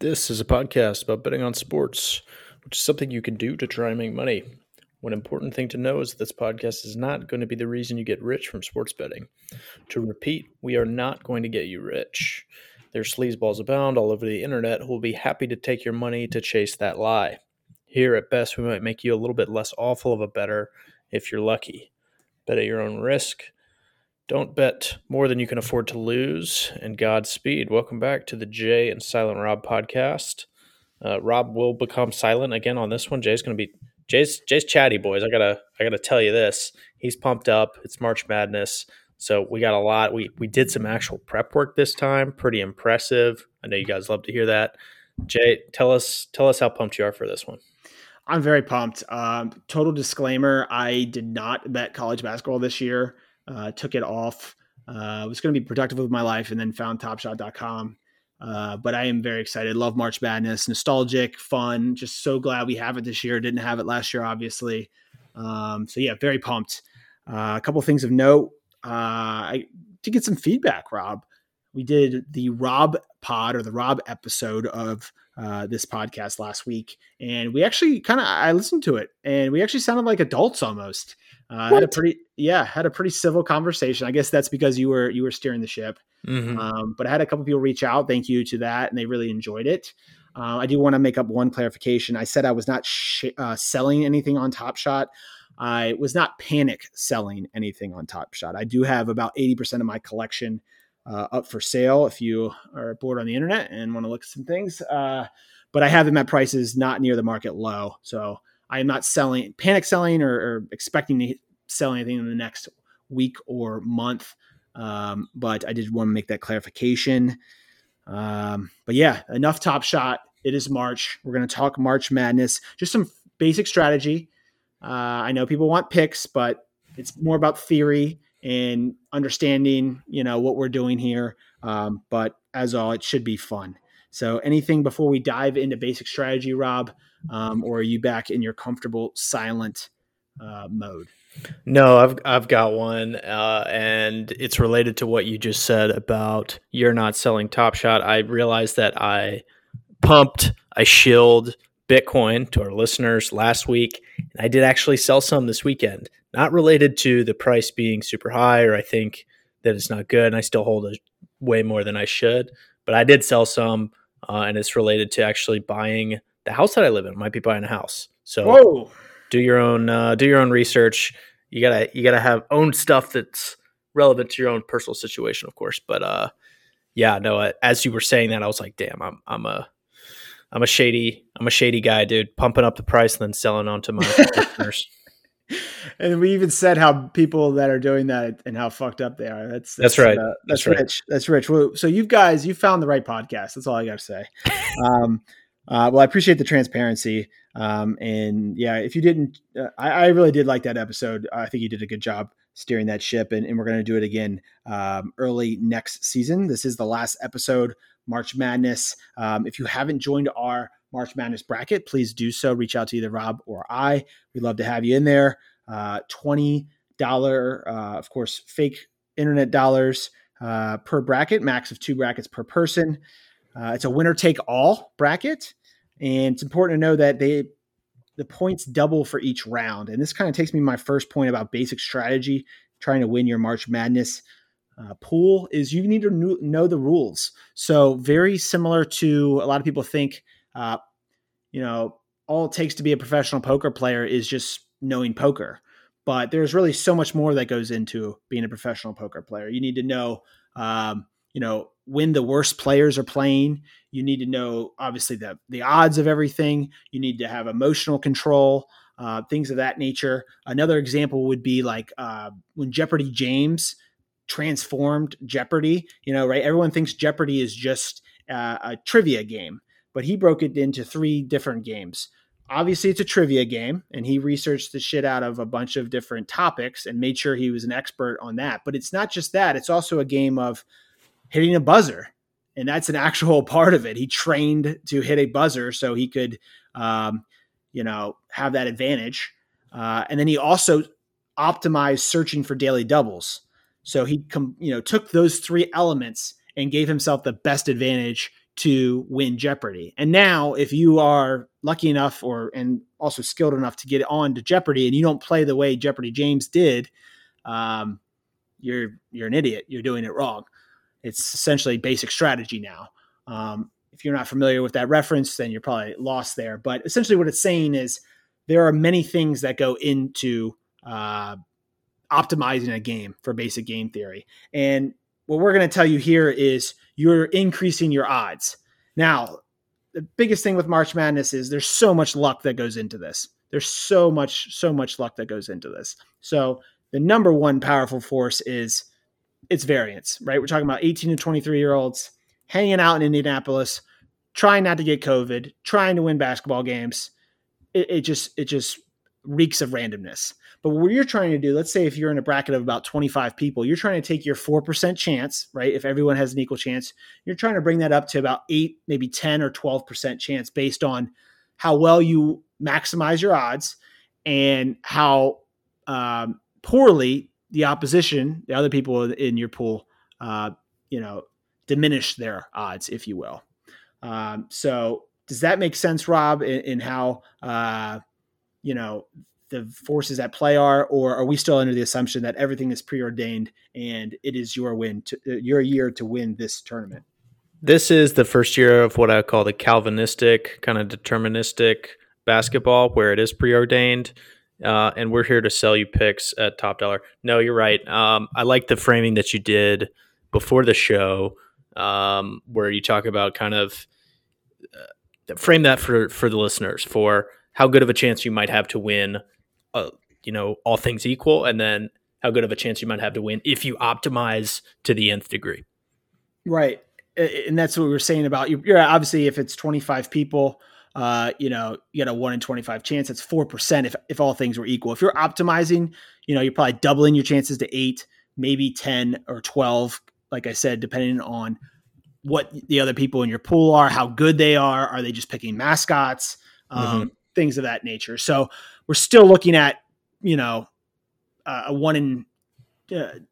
This is a podcast about betting on sports, which is something you can do to try and make money. One important thing to know is that this podcast is not going to be the reason you get rich from sports betting. To repeat, we are not going to get you rich. There's sleazeballs abound all over the internet who will be happy to take your money to chase that lie. Here at best, we might make you a little bit less awful of a better if you're lucky. Bet at your own risk. Don't bet more than you can afford to lose, and Godspeed. Welcome back to the Jay and Silent Rob podcast. Rob will become silent again on this one. Jay's chatty, boys. I gotta tell you this. He's pumped up. It's March Madness, so we got a lot. We did some actual prep work this time. Pretty impressive. I know you guys love to hear that. Jay, tell us how pumped you are for this one. I'm very pumped. Total disclaimer: I did not bet college basketball this year. Took it off. Was going to be productive with my life, and then found TopShot.com. But I am very excited. Love March Madness. Nostalgic, fun. Just so glad we have it this year. Didn't have it last year, obviously. So yeah, very pumped. A couple things of note. I did get some feedback, Rob. We did the Rob pod or the Rob episode of this podcast last week, and we actually I listened to it, and we actually sounded like adults almost. Had a pretty civil conversation. I guess that's because you were steering the ship. Mm-hmm. But I had a couple people reach out. Thank you to that. And they really enjoyed it. I do want to make up one clarification. I said I was not selling anything on Top Shot. I was not panic selling anything on Top Shot. I do have about 80% of my collection up for sale if you are bored on the internet and want to look at some things. But I have them at prices not near the market low. So I am not panic selling or expecting to sell anything in the next week or month. But I did want to make that clarification. But yeah, enough Top Shot. It is March. We're going to talk March Madness, just some basic strategy. I know people want picks, but it's more about theory and understanding, what we're doing here. But as all, it should be fun. So anything before we dive into basic strategy, Rob, or are you back in your comfortable silent mode? No, I've got one, and it's related to what you just said about you're not selling Top Shot. I realized that I shilled Bitcoin to our listeners last week, and I did actually sell some this weekend. Not related to the price being super high, or I think that it's not good, and I still hold way more than I should. But I did sell some, and it's related to actually buying the house that I live in. I might be buying a house, so. Whoa. Do your own research. You gotta have own stuff that's relevant to your own personal situation, of course. But as you were saying that, I was like, damn, I'm a shady guy, dude. Pumping up the price and then selling onto my listeners. And we even said how people that are doing that and how fucked up they are. That's right. That's rich. Well, so you found the right podcast. That's all I gotta say. Well, I appreciate the transparency. And yeah, if you didn't, I really did like that episode. I think you did a good job steering that ship, and we're going to do it again early next season. This is the last episode, March Madness. If you haven't joined our March Madness bracket, please do so. Reach out to either Rob or I. We'd love to have you in there. $20, of course, fake internet dollars per bracket, max of 2 brackets per person. It's a winner take all bracket. And it's important to know that the points double for each round. And this kind of takes me to my first point about basic strategy, trying to win your March Madness pool, is you need to know the rules. So very similar to a lot of people think, all it takes to be a professional poker player is just knowing poker. But there's really so much more that goes into being a professional poker player. You need to know, when the worst players are playing. You need to know, obviously, the odds of everything. You need to have emotional control, things of that nature. Another example would be like when Jeopardy James transformed Jeopardy, right? Everyone thinks Jeopardy is just a trivia game, but he broke it into 3 different games. Obviously, it's a trivia game, and he researched the shit out of a bunch of different topics and made sure he was an expert on that. But it's not just that. It's also a game of hitting a buzzer, and that's an actual part of it. He trained to hit a buzzer so he could, have that advantage. And then he also optimized searching for daily doubles. So he took those 3 elements and gave himself the best advantage to win Jeopardy. And now if you are lucky enough and also skilled enough to get on to Jeopardy and you don't play the way Jeopardy James did, you're an idiot. You're doing it wrong. It's essentially basic strategy now. If you're not familiar with that reference, then you're probably lost there. But essentially what it's saying is there are many things that go into optimizing a game for basic game theory. And what we're going to tell you here is you're increasing your odds. Now, the biggest thing with March Madness is there's so much luck that goes into this. There's so much luck that goes into this. So the number one powerful force is its variance, right? We're talking about 18 to 23-year-olds hanging out in Indianapolis, trying not to get COVID, trying to win basketball games. It just reeks of randomness. But what you're trying to do, let's say if you're in a bracket of about 25 people, you're trying to take your 4% chance, right? If everyone has an equal chance, you're trying to bring that up to about 8, maybe 10 or 12% chance based on how well you maximize your odds and how poorly the opposition, the other people in your pool, diminish their odds, if you will. So does that make sense, Rob, in how, the forces at play are, or are we still under the assumption that everything is preordained and it is your year to win this tournament? This is the first year of what I call the Calvinistic kind of deterministic basketball where it is preordained. And we're here to sell you picks at top dollar. No, you're right. I like the framing that you did before the show, where you talk about kind of frame that for the listeners for how good of a chance you might have to win, all things equal, and then how good of a chance you might have to win if you optimize to the nth degree. Right. And that's what we were saying about you're obviously if it's 25 people, you got a 1 in 25 chance. That's 4% if all things were equal. If you're optimizing, you're probably doubling your chances to 8, maybe 10 or 12, like I said, depending on what the other people in your pool are, how good they are. Are they just picking mascots? Things of that nature. So we're still looking at, a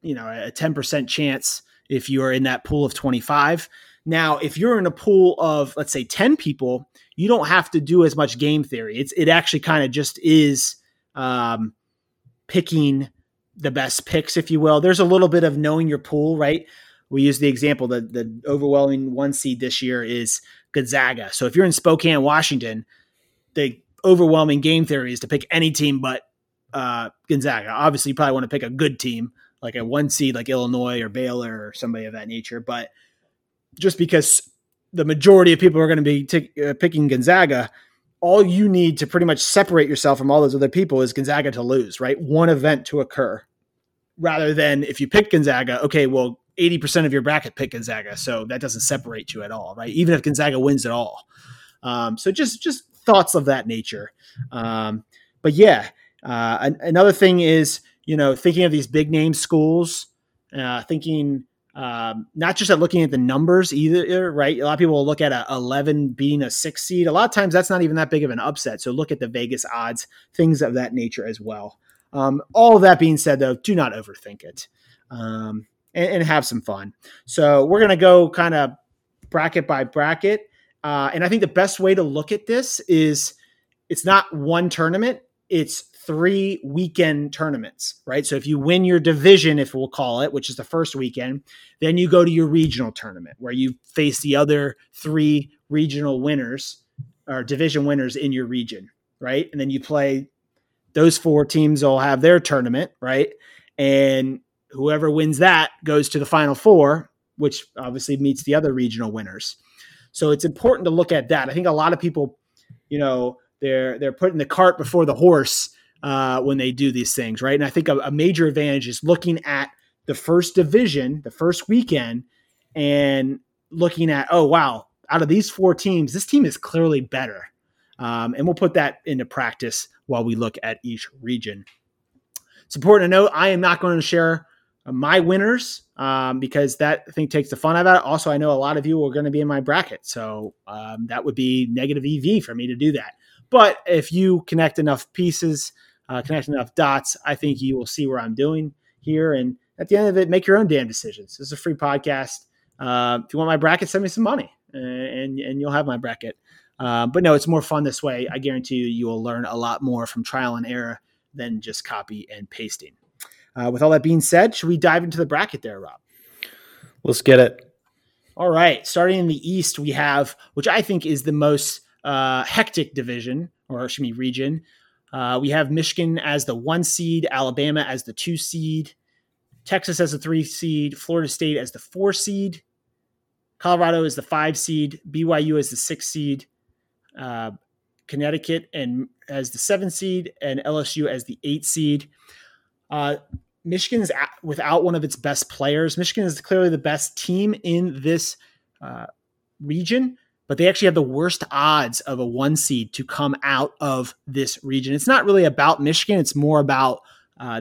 10% chance if you are in that pool of 25. Now, if you're in a pool of, let's say, 10 people, you don't have to do as much game theory. It actually kind of just is picking the best picks, if you will. There's a little bit of knowing your pool, right? We use the example that the overwhelming 1 seed this year is Gonzaga. So if you're in Spokane, Washington, the overwhelming game theory is to pick any team but Gonzaga. Obviously, you probably want to pick a good team, like a 1 seed like Illinois or Baylor or somebody of that nature. But just because the majority of people are going to be picking Gonzaga, all you need to pretty much separate yourself from all those other people is Gonzaga to lose, right? One event to occur. Rather than if you pick Gonzaga, okay, well, 80% of your bracket pick Gonzaga, so that doesn't separate you at all, right? Even if Gonzaga wins at all. So just thoughts of that nature. Another thing is, thinking of these big name schools, not just at looking at the numbers either, right? A lot of people will look at a 11 being a 6 seed. A lot of times that's not even that big of an upset. So look at the Vegas odds, things of that nature as well. All of that being said, though, do not overthink it, and have some fun. So we're going to go kind of bracket by bracket. And I think the best way to look at this is it's not one tournament, it's 3 weekend tournaments, right? So if you win your division, if we'll call it, which is the first weekend, then you go to your regional tournament where you face the other 3 regional winners or division winners in your region, right? And then you play those 4 teams will have their tournament, right? And whoever wins that goes to the final 4, which obviously meets the other regional winners. So it's important to look at that. I think a lot of people, they're putting the cart before the horse when they do these things, right? And I think a major advantage is looking at the first division, the first weekend, and looking at, oh, wow, out of these 4 teams, this team is clearly better. And we'll put that into practice while we look at each region. It's important to note I am not going to share my winners because that I think takes the fun out of it. Also, I know a lot of you are going to be in my bracket. So that would be negative EV for me to do that. But if you connect enough pieces, connect enough dots, I think you will see where I'm doing here. And at the end of it, make your own damn decisions. This is a free podcast. If you want my bracket, send me some money. and you'll have my bracket. But no, it's more fun this way. I guarantee you, you will learn a lot more from trial and error than just copy and pasting. With all that being said, should we dive into the bracket there, Rob? Let's get it. All right. Starting in the East, we have, which I think is the most hectic division, or excuse me, region. We have Michigan as the 1 seed, Alabama as the 2 seed, Texas as the 3 seed, Florida State as the 4 seed, Colorado as the 5 seed, BYU as the 6 seed, Connecticut and as the 7 seed, and LSU as the 8 seed. Michigan is without one of its best players. Michigan is clearly the best team in this region, but they actually have the worst odds of a 1 seed to come out of this region. It's not really about Michigan. It's more about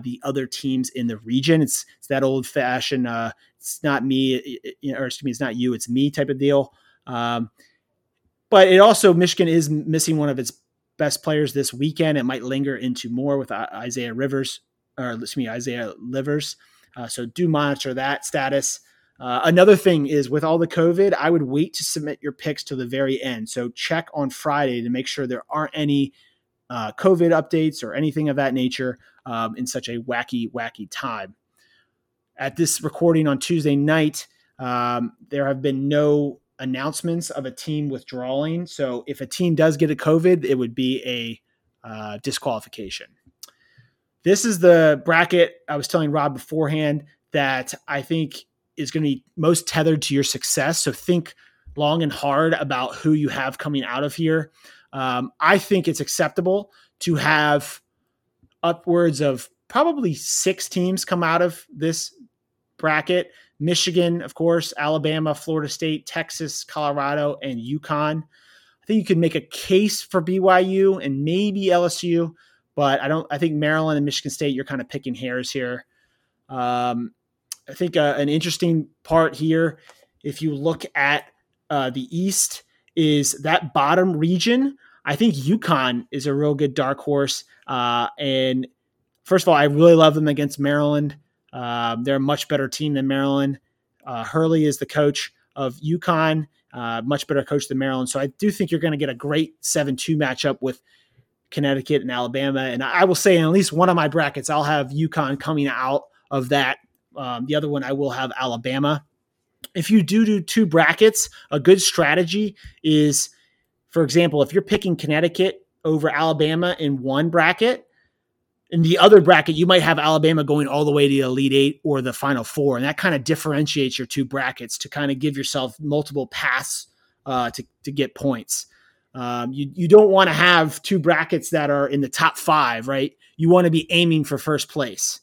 the other teams in the region. It's that old fashioned, it's not me, or excuse me, it's not you, it's me type of deal. But it also, Michigan is missing one of its best players this weekend. It might linger into more with Isaiah Livers. So do monitor that status. Another thing is with all the COVID, I would wait to submit your picks to the very end. So check on Friday to make sure there aren't any COVID updates or anything of that nature in such a wacky time. At this recording on Tuesday night, there have been no announcements of a team withdrawing. So if a team does get a COVID, it would be a disqualification. This is the bracket I was telling Rob beforehand that I think is going to be most tethered to your success. So think long and hard about who you have coming out of here. I think it's acceptable to have upwards of probably 6 teams come out of this bracket. Michigan, of course, Alabama, Florida State, Texas, Colorado, and UConn. I think you could make a case for BYU and maybe LSU, but I think Maryland and Michigan State, you're kind of picking hairs here. I think an interesting part here, if you look at the East, is that bottom region. I think UConn is a real good dark horse. And first of all, I really love them against Maryland. They're a much better team than Maryland. Hurley is the coach of UConn, much better coach than Maryland. So I do think you're going to get a great 7-2 matchup with Connecticut and Alabama. And I will say in at least one of my brackets, I'll have UConn coming out of that. The other one, I will have Alabama. If you do 2 brackets, a good strategy is, for example, if you're picking Connecticut over Alabama in one bracket, in the other bracket, you might have Alabama going all the way to the Elite Eight or the Final Four, and that kind of differentiates your 2 brackets to kind of give yourself multiple paths to get points. You don't want to have 2 brackets that are in the top 5, right? You want to be aiming for first place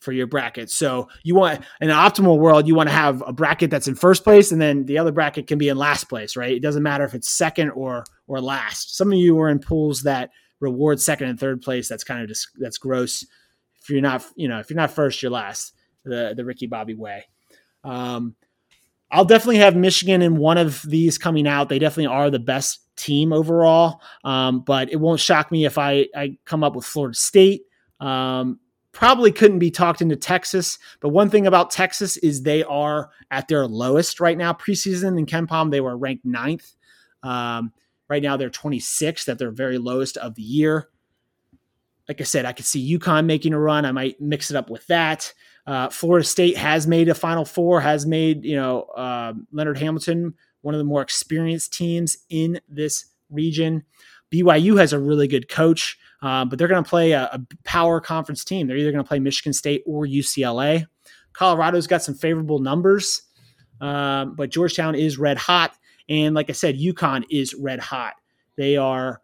for your bracket. So you want, in an optimal world, you want to have a bracket that's in first place, and then the other bracket can be in last place, right? It doesn't matter if it's second or last. Some of you were in pools that reward second and third place. That's kind of just, that's gross. If you're not, if you're not first, you're last, the Ricky Bobby way. I'll definitely have Michigan in one of these coming out. They definitely are the best team overall. But it won't shock me if I come up with Florida State. Probably couldn't be talked into Texas, but one thing about Texas is they are at their lowest right now. Preseason in KenPom, they were ranked 9th. Right now they're 26th at their very lowest of the year. Like I said, I could see UConn making a run. I might mix it up with that. Florida State has made a Final Four, has made, Leonard Hamilton, one of the more experienced teams in this region. BYU has a really good coach, but they're going to play a power conference team. They're either going to play Michigan State or UCLA. Colorado's got some favorable numbers, but Georgetown is red hot. And like I said, UConn is red hot. They are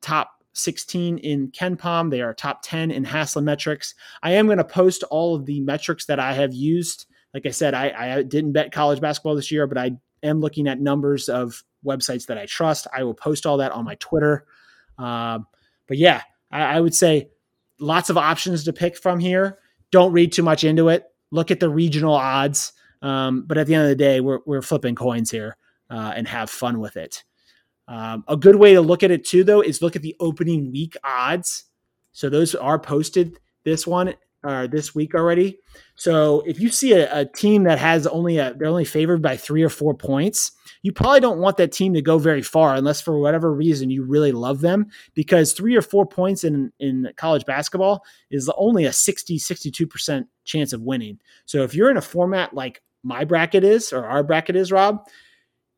top 16 in KenPom. They are top 10 in Haslametrics. I am going to post all of the metrics that I have used. Like I said, I didn't bet college basketball this year, but I am looking at numbers of websites that I trust. I will post all that on my Twitter. But yeah, I would say lots of options to pick from here. Don't read too much into it. Look at the regional odds. But at the end of the day, we're flipping coins here and have fun with it. A good way to look at it too, though, is look at the opening week odds. So those are posted. This one this week already. So if you see a team that has they're only favored by 3 or 4 points, you probably don't want that team to go very far unless for whatever reason you really love them, because 3 or 4 points in college basketball is only a 60, 62% chance of winning. So if you're in a format like my bracket is, or our bracket is, Rob,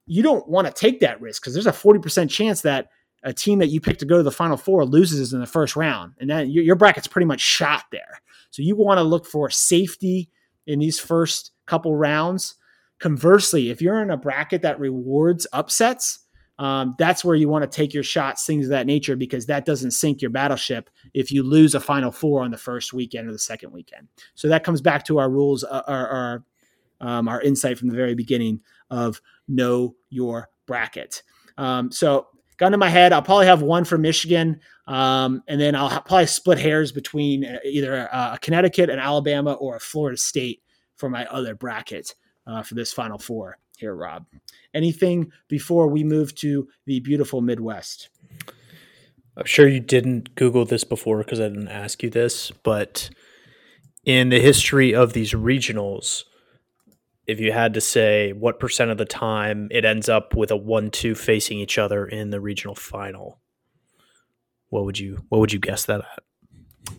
you don't want to take that risk because there's a 40% chance that a team that you pick to go to the Final Four loses in the first round. And then your bracket's pretty much shot there. So you want to look for safety in these first couple rounds. Conversely, if you're in a bracket that rewards upsets, that's where you want to take your shots, things of that nature, because that doesn't sink your battleship if you lose a Final Four on the first weekend or the second weekend. So that comes back to our rules, our insight from the very beginning of know your bracket. So gun to my head, I'll probably have one for Michigan, and then I'll probably split hairs between either Connecticut and Alabama or Florida State for my other bracket for this Final Four here, Rob. Anything before we move to the beautiful Midwest? I'm sure you didn't Google this before because I didn't ask you this, but in the history of these regionals, if you had to say what percent of the time it ends up with a 1-2 facing each other in the regional final, what would you guess that at?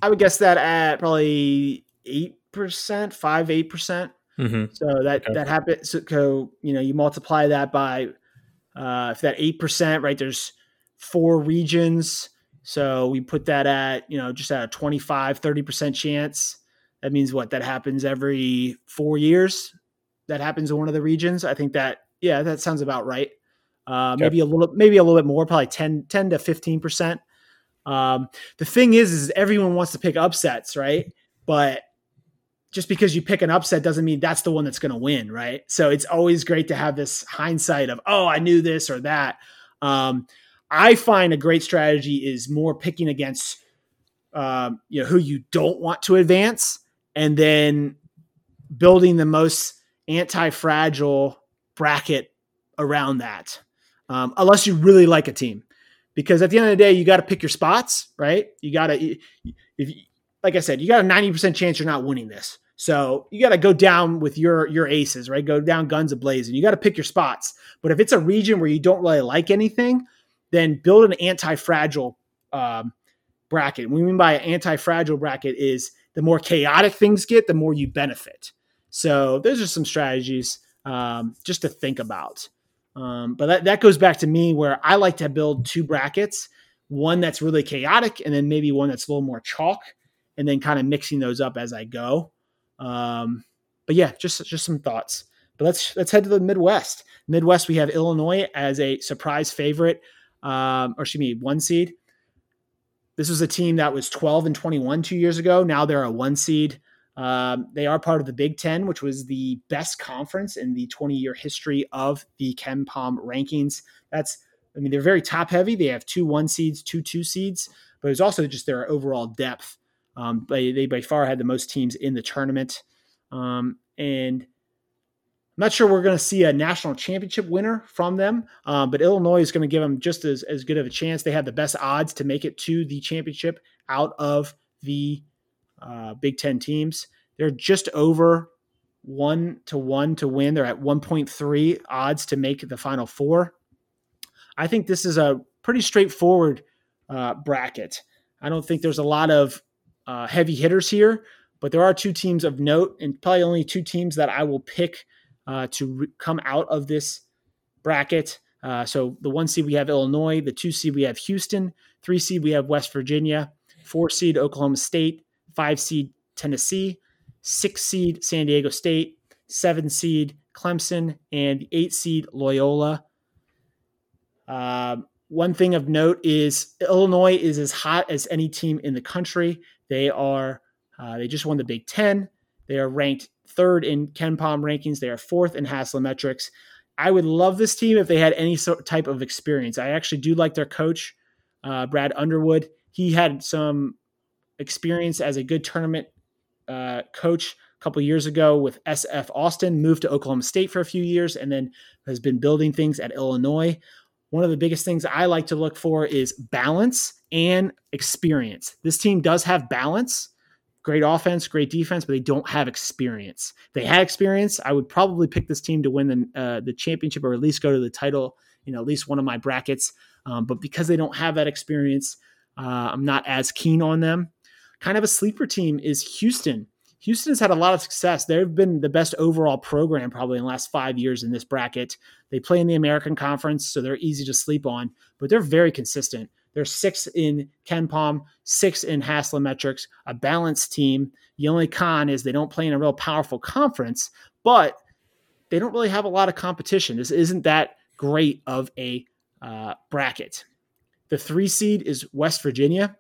I would guess that at probably 8%, 5-8%. Mm-hmm. So that happens. So, you multiply that by if that 8%, right? There's 4 regions, so we put that at just at a 25, 30% chance. That means what? That happens every 4 years. That happens in one of the regions. I think that sounds about right. Maybe a little bit more, probably 10 to 15%. The thing is everyone wants to pick upsets, right? But just because you pick an upset doesn't mean that's the one that's going to win, right? So it's always great to have this hindsight of, oh, I knew this or that. I find a great strategy is more picking against, who you don't want to advance, and then building the most anti-fragile bracket around that, unless you really like a team, because at the end of the day, you got to pick your spots, right? You got to, like I said, you got a 90% chance you're not winning this, so you got to go down with your aces, right? Go down guns ablazing. You got to pick your spots. But if it's a region where you don't really like anything, then build an anti-fragile bracket. What we mean by an anti-fragile bracket is the more chaotic things get, the more you benefit. So those are some strategies just to think about. But that goes back to me where I like to build 2 brackets, one that's really chaotic and then maybe one that's a little more chalk, and then kind of mixing those up as I go. But yeah, just some thoughts. But let's head to the Midwest. Midwest, we have Illinois as a surprise favorite, 1 seed. This was a team that was 12-21 2 years ago. Now they're a 1 seed. They are part of the Big Ten, which was the best conference in the 20-year history of the KenPom rankings. They're very top-heavy. They have 2 1-seeds, 2 2-seeds, but it was also just their overall depth. They by far had the most teams in the tournament. And I'm not sure we're going to see a national championship winner from them, but Illinois is going to give them just as good of a chance. They have the best odds to make it to the championship out of the Big Ten teams. They're just over 1-1 to win. They're at 1.3 odds to make the Final Four. I think this is a pretty straightforward bracket. I don't think there's a lot of heavy hitters here, but there are 2 teams of note, and probably only 2 teams that I will pick to come out of this bracket. So the 1 seed, we have Illinois. The 2 seed, we have Houston. 3 seed, we have West Virginia. 4 seed, Oklahoma State. 5 seed Tennessee, 6 seed San Diego State, 7 seed Clemson, and 8 seed Loyola. One thing of note is Illinois is as hot as any team in the country. They are they just won the Big Ten. They are ranked 3rd in KenPom rankings. They are 4th in Haslametrics. I would love this team if they had any type of experience. I actually do like their coach, Brad Underwood. He had some experience as a good tournament coach a couple years ago with SF Austin, moved to Oklahoma State for a few years, and then has been building things at Illinois. One of the biggest things I like to look for is balance and experience. This team does have balance. Great offense, great defense, but they don't have experience. If they had experience, I would probably pick this team to win the championship, or at least go to the title in at least one of my brackets. But because they don't have that experience, I'm not as keen on them. Kind of a sleeper team is Houston. Houston has had a lot of success. They've been the best overall program probably in the last 5 years in this bracket. They play in the American Conference, so they're easy to sleep on, but they're very consistent. They're 6th in KenPom, 6th in Haslametrics, a balanced team. The only con is they don't play in a real powerful conference, but they don't really have a lot of competition. This isn't that great of a bracket. The 3 seed is West Virginia.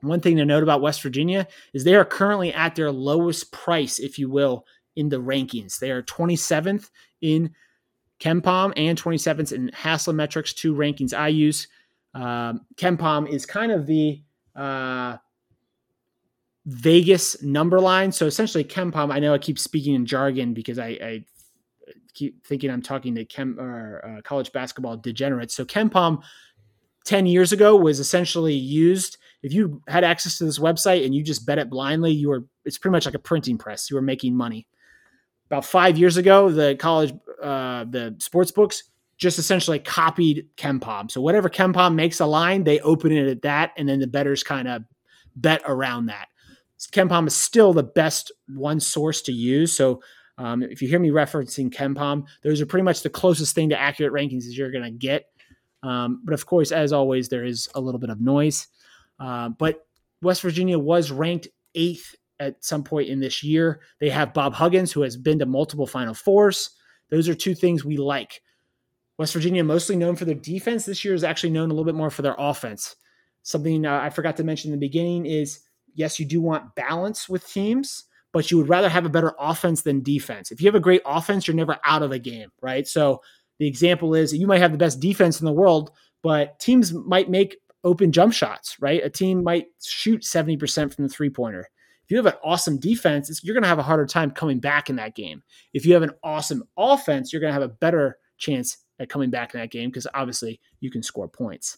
One thing to note about West Virginia is they are currently at their lowest price, if you will, in the rankings. They are 27th in KenPom and 27th in Haslametrics, two rankings I use. KenPom is kind of the Vegas number line. So essentially KenPom, I know I keep speaking in jargon because I keep thinking I'm talking to college basketball degenerates. So KenPom 10 years ago was essentially used. If you had access to this website and you just bet it blindly, it's pretty much like a printing press. You were making money. About 5 years ago, the sports books just essentially copied KenPom. So whatever KenPom makes a line, they open it at that, and then the bettors kind of bet around that. KenPom is still the best one source to use. So if you hear me referencing KenPom, those are pretty much the closest thing to accurate rankings as you're going to get. But of course, as always, there is a little bit of noise. But West Virginia was ranked 8th at some point in this year. They have Bob Huggins, who has been to multiple Final Fours. Those are two things we like. West Virginia, mostly known for their defense. This year is actually known a little bit more for their offense. Something I forgot to mention in the beginning is, yes, you do want balance with teams, but you would rather have a better offense than defense. If you have a great offense, you're never out of a game, right? So the example is you might have the best defense in the world, but teams might make open jump shots, right? A team might shoot 70% from the three-pointer. If you have an awesome defense, you're going to have a harder time coming back in that game. If you have an awesome offense, you're going to have a better chance at coming back in that game because obviously you can score points.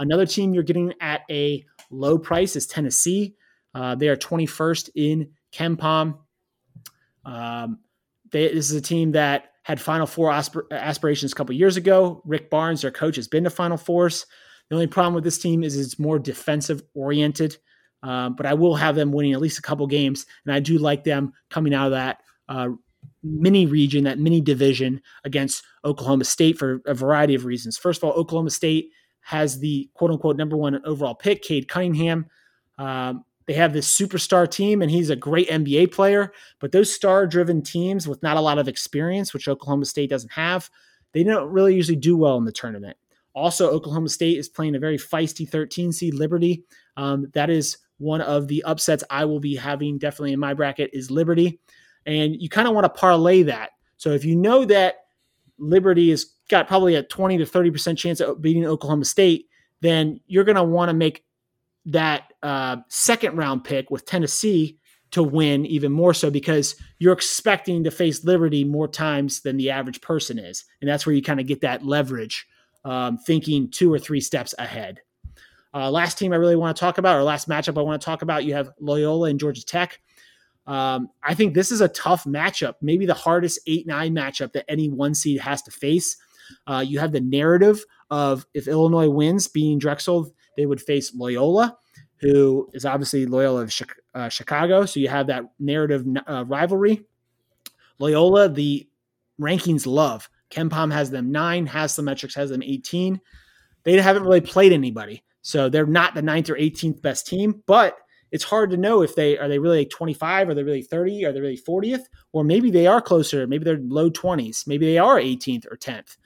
Another team you're getting at a low price is Tennessee. They are 21st in KenPom. This is a team that had Final Four aspirations a couple years ago. Rick Barnes, their coach, has been to Final Fours. The only problem with this team is it's more defensive-oriented, but I will have them winning at least a couple games, and I do like them coming out of that mini-region, that mini-division against Oklahoma State for a variety of reasons. First of all, Oklahoma State has the quote-unquote number one overall pick, Cade Cunningham. They have this superstar team, and he's a great NBA player, but those star-driven teams with not a lot of experience, which Oklahoma State doesn't have, they don't really usually do well in the tournament. Also, Oklahoma State is playing a very feisty 13 seed Liberty. That is one of the upsets I will be having definitely in my bracket is Liberty. And you kind of want to parlay that. So if you know that Liberty has got probably a 20 to 30% chance of beating Oklahoma State, then you're going to want to make that second round pick with Tennessee to win even more so because you're expecting to face Liberty more times than the average person is. And that's where you kind of get that leverage. Thinking 2 or 3 steps ahead. Last team I really want to talk about, or last matchup I want to talk about, you have Loyola and Georgia Tech. I think this is a tough matchup, maybe the hardest 8-9 matchup that any 1 seed has to face. You have the narrative of if Illinois wins, beating Drexel, they would face Loyola, who is obviously Loyola of Chicago. So you have that narrative rivalry. Loyola, the rankings love. KenPom has them 9. Haslametrics has them 18. They haven't really played anybody, so they're not the 9th or 18th best team. But it's hard to know if they really 25, are they really 30, are they really 40th, or maybe they are closer. Maybe they're low 20s. Maybe they are 18th or 10th.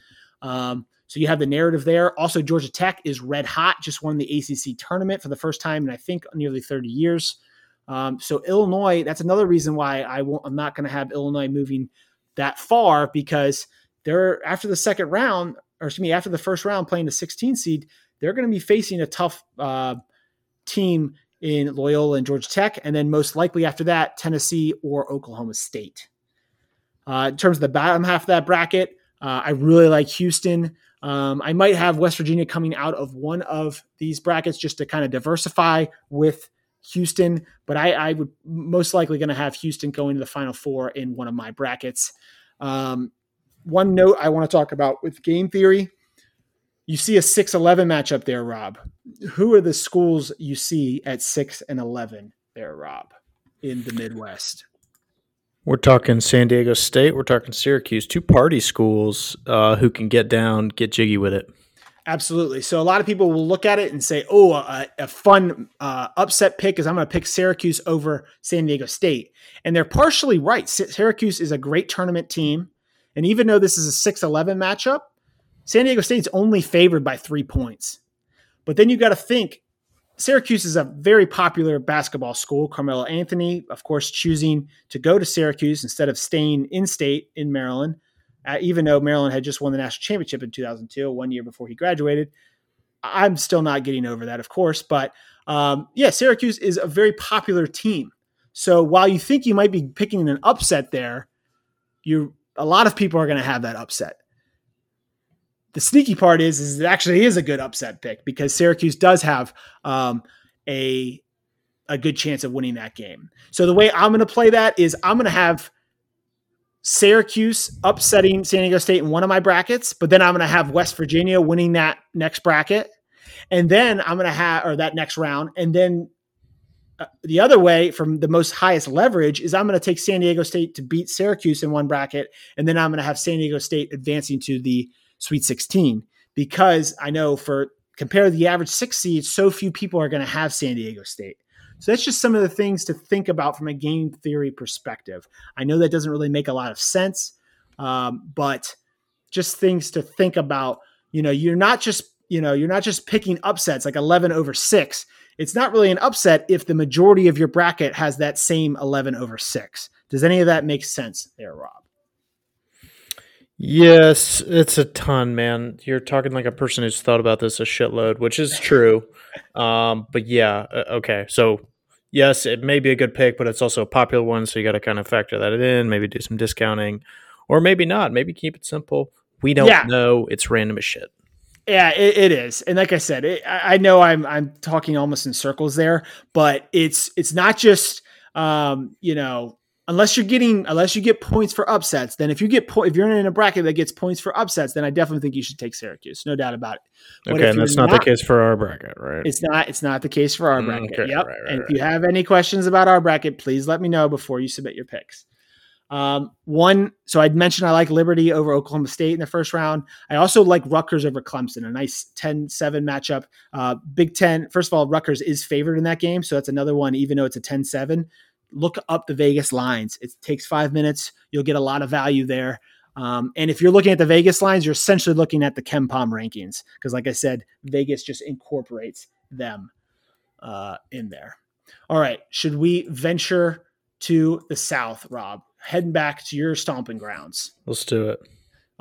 So you have the narrative there. Also, Georgia Tech is red hot. Just won the ACC tournament for the first time in I think nearly 30 years. So Illinois, that's another reason why I'm not going to have Illinois moving that far because. They're after the second round, or excuse me, after the first round playing the 16 seed, they're going to be facing a tough team in Loyola and Georgia Tech. And then most likely after that, Tennessee or Oklahoma State. In terms of the bottom half of that bracket, I really like Houston. I might have West Virginia coming out of one of these brackets just to kind of diversify with Houston, but I would most likely going to have Houston go into the Final Four in one of my brackets. One note I want to talk about with game theory, you see a 6-11 matchup there, Rob. Who are the schools you see at 6-11 there, Rob, in the Midwest? We're talking San Diego State. We're talking Syracuse, two party schools who can get down, get jiggy with it. Absolutely. So a lot of people will look at it and say, oh, a fun upset pick is I'm going to pick Syracuse over San Diego State. And they're partially right. Syracuse is a great tournament team. And even though this is a 6-11 matchup, San Diego State's only favored by 3 points. But then you got to think, Syracuse is a very popular basketball school. Carmelo Anthony, of course, choosing to go to Syracuse instead of staying in-state in Maryland, even though Maryland had just won the national championship in 2002, 1 year before he graduated. I'm still not getting over that, of course. But, yeah, Syracuse is a very popular team. So while you think you might be picking an upset there, a lot of people are going to have that upset. The sneaky part is it actually is a good upset pick because Syracuse does have a good chance of winning that game. So the way I'm going to play that is I'm going to have Syracuse upsetting San Diego State in one of my brackets, but then I'm going to have West Virginia winning that next bracket. And then I'm going to have, or that next round. And then the other way from the most highest leverage is I'm going to take San Diego State to beat Syracuse in one bracket. And then I'm going to have San Diego State advancing to the Sweet 16, because I know compare the average 6 seed, so few people are going to have San Diego State. So that's just some of the things to think about from a game theory perspective. I know that doesn't really make a lot of sense, but just things to think about. You're not just picking upsets like 11/6. It's not really an upset if the majority of your bracket has that same 11/6. Does any of that make sense there, Rob? Yes, it's a ton, man. You're talking like a person who's thought about this a shitload, which is true. But yeah, okay. So yes, it may be a good pick, but it's also a popular one. So you got to kind of factor that in, maybe do some discounting or maybe not. Maybe keep it simple. We don't know. It's random as shit. Yeah, it is. And like I said, I know I'm talking almost in circles there, but it's not just, Unless you get points for upsets, then if you're in a bracket that gets points for upsets, then I definitely think you should take Syracuse, no doubt about it. But okay, and that's not the case for our bracket, right? It's not the case for our bracket. Okay, yep. Right, and if you have any questions about our bracket, please let me know before you submit your picks. So I'd mentioned I like Liberty over Oklahoma State in the first round. I also like Rutgers over Clemson, a nice 10-7 matchup. Big Ten, first of all, Rutgers is favored in that game, so that's another one, even though it's a 10-7. Look up the Vegas lines. It takes 5 minutes. You'll get a lot of value there. And if you're looking at the Vegas lines, you're essentially looking at the KenPom rankings because, like I said, Vegas just incorporates them in there. All right. Should we venture to the South, Rob? Heading back to your stomping grounds. Let's do it.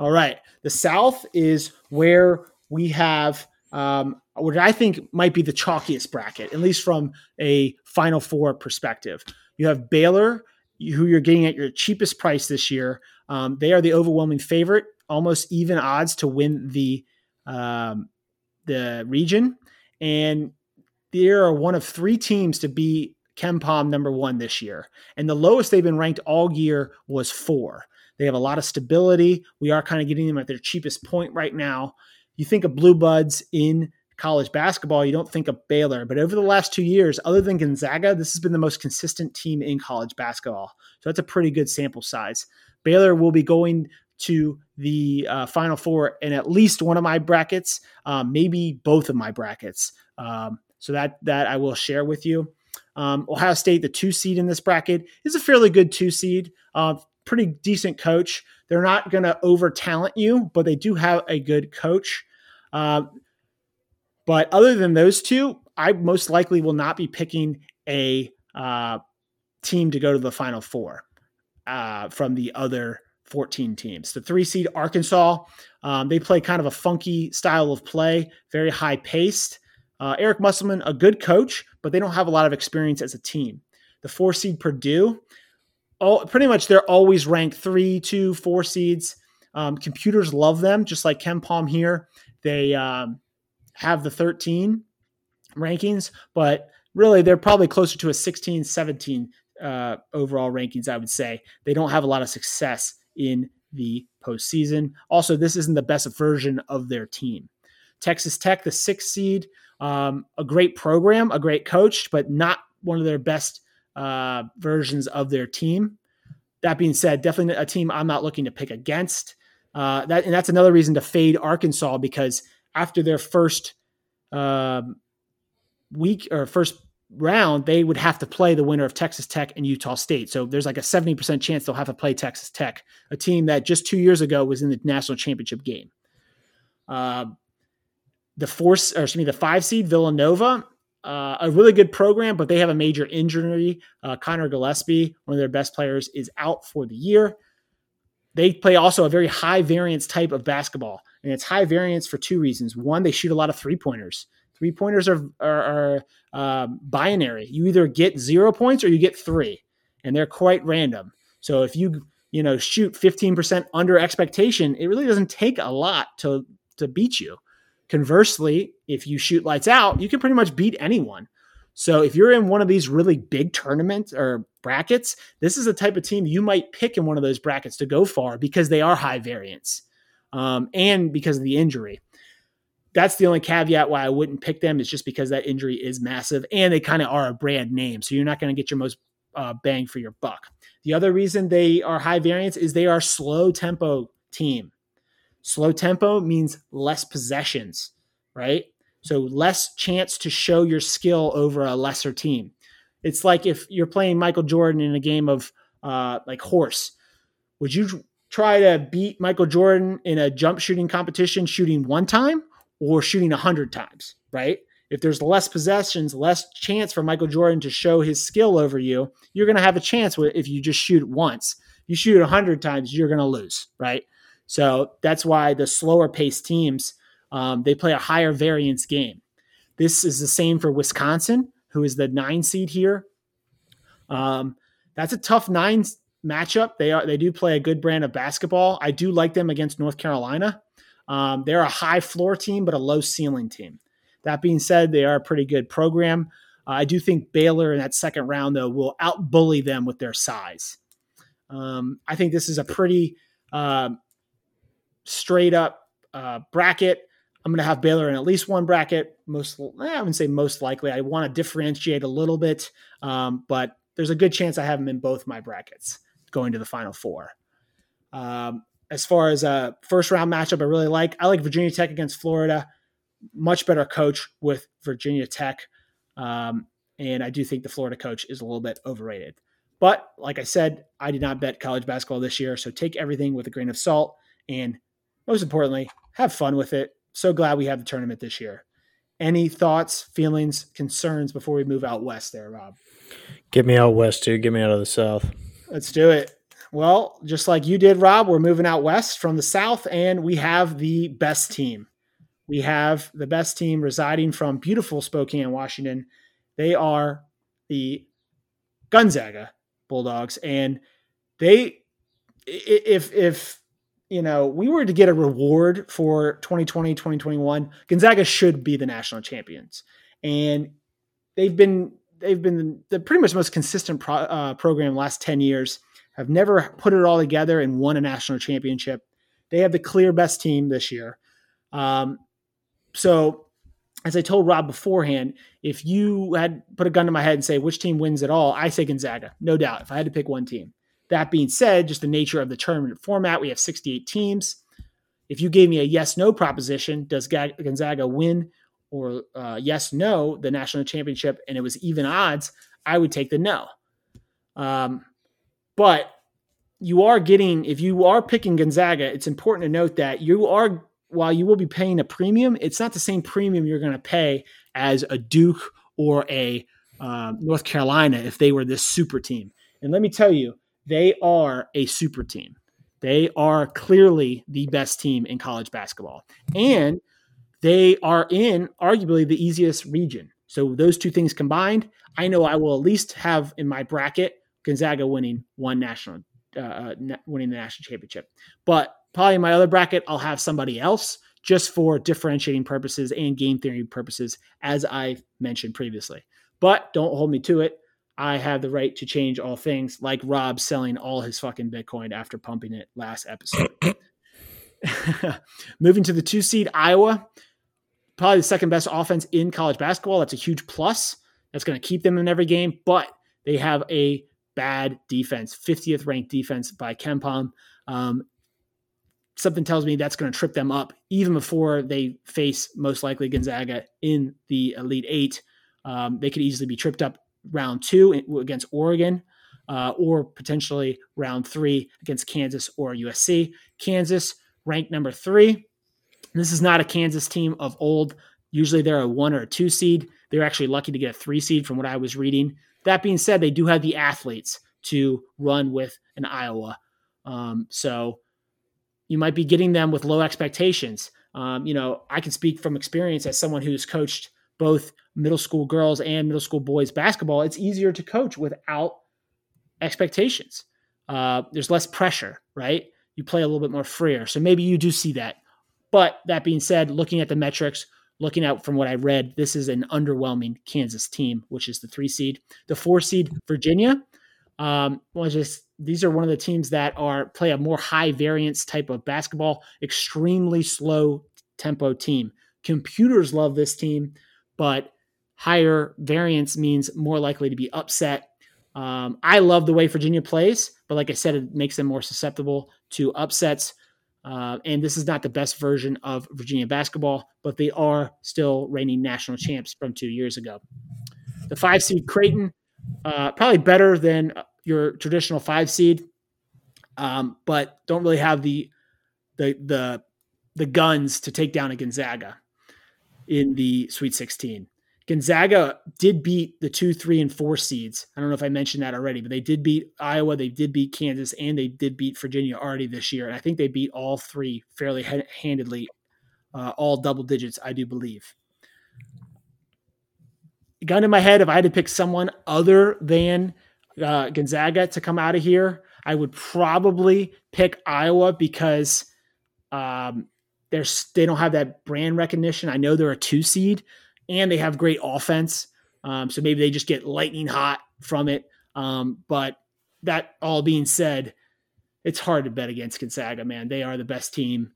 All right. The South is where we have what I think might be the chalkiest bracket, at least from a Final Four perspective. You have Baylor, who you're getting at your cheapest price this year. They are the overwhelming favorite, almost even odds to win the region. And they are one of three teams to be KenPom #1 this year. And the lowest they've been ranked all year was 4. They have a lot of stability. We are kind of getting them at their cheapest point right now. You think of Blue Buds in college basketball, you don't think of Baylor, but over the last 2 years, other than Gonzaga, this has been the most consistent team in college basketball. So that's a pretty good sample size. Baylor will be going to the Final Four in at least one of my brackets, maybe both of my brackets. So that I will share with you. Ohio State, the 2 seed in this bracket, is a fairly good 2 seed, pretty decent coach. They're not going to over talent you, but they do have a good coach. But other than those two, I most likely will not be picking a team to go to the Final Four from the other 14 teams. The 3 seed Arkansas, they play kind of a funky style of play, very high paced. Eric Musselman, a good coach, but they don't have a lot of experience as a team. The 4 seed Purdue, pretty much they're always ranked 3, 2, 4 seeds. Computers love them, just like KenPom here. They have the 13 rankings, but really they're probably closer to a 16, 17 overall rankings, I would say. They don't have a lot of success in the postseason. Also, this isn't the best version of their team. Texas Tech, the 6th seed, a great program, a great coach, but not one of their best versions of their team. That being said, definitely a team I'm not looking to pick against. And that's another reason to fade Arkansas, because after their first week or first round, they would have to play the winner of Texas Tech and Utah State. So there's like a 70% chance they'll have to play Texas Tech, a team that just 2 years ago was in the national championship game. The 5 seed Villanova, a really good program, but they have a major injury. Connor Gillespie, one of their best players, is out for the year. They play also a very high variance type of basketball, and it's high variance for two reasons. One, they shoot a lot of three-pointers. Three-pointers are binary. You either get 0 points or you get three, and they're quite random. So if you shoot 15% under expectation, it really doesn't take a lot to beat you. Conversely, if you shoot lights out, you can pretty much beat anyone. So if you're in one of these really big tournaments or brackets, this is the type of team you might pick in one of those brackets to go far, because they are high variance and because of the injury. That's the only caveat why I wouldn't pick them, is just because that injury is massive and they kind of are a brand name. So you're not going to get your most bang for your buck. The other reason they are high variance is they are slow tempo team. Slow tempo means less possessions, right? So less chance to show your skill over a lesser team. It's like if you're playing Michael Jordan in a game of like horse, would you try to beat Michael Jordan in a jump shooting competition shooting one time or shooting 100 times, right? If there's less possessions, less chance for Michael Jordan to show his skill over you, you're going to have a chance. If you just shoot once, you shoot 100 times, you're going to lose, right? So that's why the slower paced teams, they play a higher variance game. This is the same for Wisconsin, who is the 9 seed here. That's a tough 9 matchup. They do play a good brand of basketball. I do like them against North Carolina. They're a high floor team, but a low ceiling team. That being said, they are a pretty good program. I do think Baylor in that second round, though, will outbully them with their size. I think this is a pretty straight up bracket. I'm going to have Baylor in at least one bracket. I wouldn't say most likely. I want to differentiate a little bit, but there's a good chance I have them in both my brackets going to the Final Four. As far as a first round matchup, I like Virginia Tech against Florida. Much better coach with Virginia Tech. And I do think the Florida coach is a little bit overrated. But like I said, I did not bet college basketball this year, so take everything with a grain of salt. And most importantly, have fun with it. So glad we have the tournament this year. Any thoughts, feelings, concerns before we move out west there, Rob? Get me out west, dude. Get me out of the South. Let's do it. Well, just like you did, Rob, we're moving out west from the South, and we have the best team. We have the best team residing from beautiful Spokane, Washington. They are the Gonzaga Bulldogs, and they, if we were to get a reward for 2020, 2021, Gonzaga should be the national champions. And they've been the pretty much most consistent program last 10 years, have never put it all together and won a national championship. They have the clear best team this year. So as I told Rob beforehand, if you had put a gun to my head and say, which team wins it all, I say Gonzaga, no doubt, if I had to pick one team. That being said, just the nature of the tournament format, we have 68 teams. If you gave me a yes-no proposition, does Gonzaga win or yes-no the national championship, and it was even odds, I would take the no. But if you are picking Gonzaga, it's important to note that while you will be paying a premium, it's not the same premium you're going to pay as a Duke or a North Carolina if they were this super team. And let me tell you, they are a super team. They are clearly the best team in college basketball. And they are in arguably the easiest region. So those two things combined, I know I will at least have in my bracket Gonzaga winning winning the national championship. But probably in my other bracket, I'll have somebody else just for differentiating purposes and game theory purposes, as I mentioned previously. But don't hold me to it. I have the right to change all things, like Rob selling all his fucking Bitcoin after pumping it last episode. Moving to the 2 seed, Iowa, probably the second best offense in college basketball. That's a huge plus. That's going to keep them in every game, but they have a bad defense, 50th ranked defense by KenPom. Something tells me that's going to trip them up even before they face most likely Gonzaga in the Elite Eight. They could easily be tripped up round 2 against Oregon, or potentially round 3 against Kansas or USC. Kansas, ranked number 3. This is not a Kansas team of old. Usually they're a 1 or a 2 seed. They're actually lucky to get a 3 seed from what I was reading. That being said, they do have the athletes to run with an Iowa. So you might be getting them with low expectations. I can speak from experience as someone who's coached both middle school girls and middle school boys basketball. It's easier to coach without expectations. There's less pressure, right? You play a little bit more freer. So maybe you do see that. But that being said, looking at the metrics, looking out from what I read, this is an underwhelming Kansas team, which is the 3 seed. The 4 seed, Virginia. These are one of the teams that play a more high variance type of basketball, extremely slow tempo team. Computers love this team, but higher variance means more likely to be upset. I love the way Virginia plays, but like I said, it makes them more susceptible to upsets. And this is not the best version of Virginia basketball, but they are still reigning national champs from 2 years ago. The 5 seed, Creighton, probably better than your traditional 5 seed, but don't really have the guns to take down a Gonzaga in the Sweet 16. Gonzaga did beat the 2, 3, and 4 seeds. I don't know if I mentioned that already, but they did beat Iowa, they did beat Kansas, and they did beat Virginia already this year. And I think they beat all three fairly handedly, all double digits, I do believe. It got in my head, if I had to pick someone other than Gonzaga to come out of here, I would probably pick Iowa because they don't have that brand recognition. I know they're a 2 seed. And they have great offense. So maybe they just get lightning hot from it. But that all being said, it's hard to bet against Gonzaga, man. They are the best team.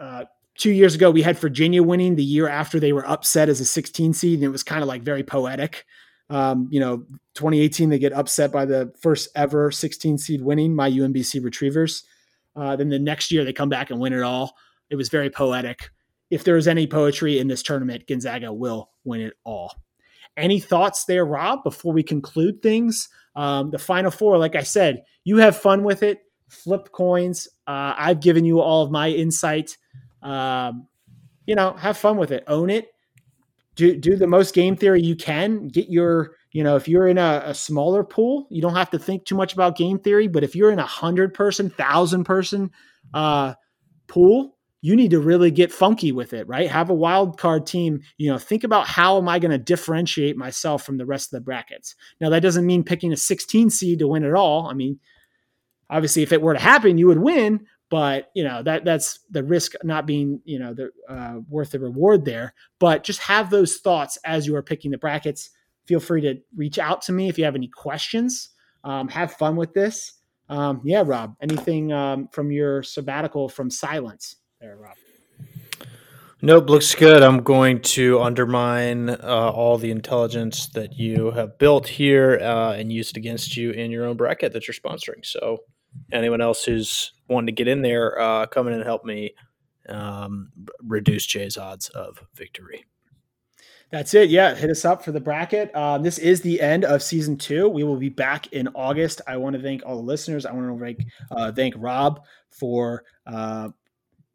2 years ago, we had Virginia winning the year after they were upset as a 16 seed. And it was kind of like very poetic. 2018, they get upset by the first ever 16 seed winning, my UMBC Retrievers. Then the next year they come back and win it all. It was very poetic. If there is any poetry in this tournament, Gonzaga will win it all. Any thoughts there, Rob, before we conclude things? The Final Four, like I said, you have fun with it. Flip coins. I've given you all of my insight. Have fun with it. Own it. Do the most game theory you can. Get your, if you're in a smaller pool, you don't have to think too much about game theory. But if you're in 100-person, 1,000-person pool, you need to really get funky with it, right? Have a wild card team. Think about how am I going to differentiate myself from the rest of the brackets. Now, that doesn't mean picking a 16 seed to win it all. I mean, obviously, if it were to happen, you would win, but that's the risk not being worth the reward there. But just have those thoughts as you are picking the brackets. Feel free to reach out to me if you have any questions. Have fun with this. Rob, anything from your sabbatical from silence? There, Rob. Nope, looks good. I'm going to undermine all the intelligence that you have built here and used against you in your own bracket that you're sponsoring. So anyone else who's wanting to get in there, come in and help me reduce Jay's odds of victory. That's it. Yeah, hit us up for the bracket. This is the end of season 2. We will be back in August. I want to thank all the listeners. I want to thank Rob for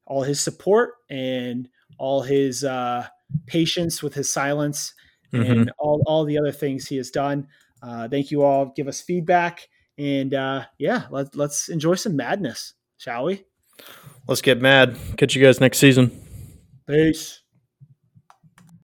all his support and all his patience with his silence and all the other things he has done. Thank you all. Give us feedback and let's enjoy some madness, shall we? Let's get mad. Catch you guys next season. Peace.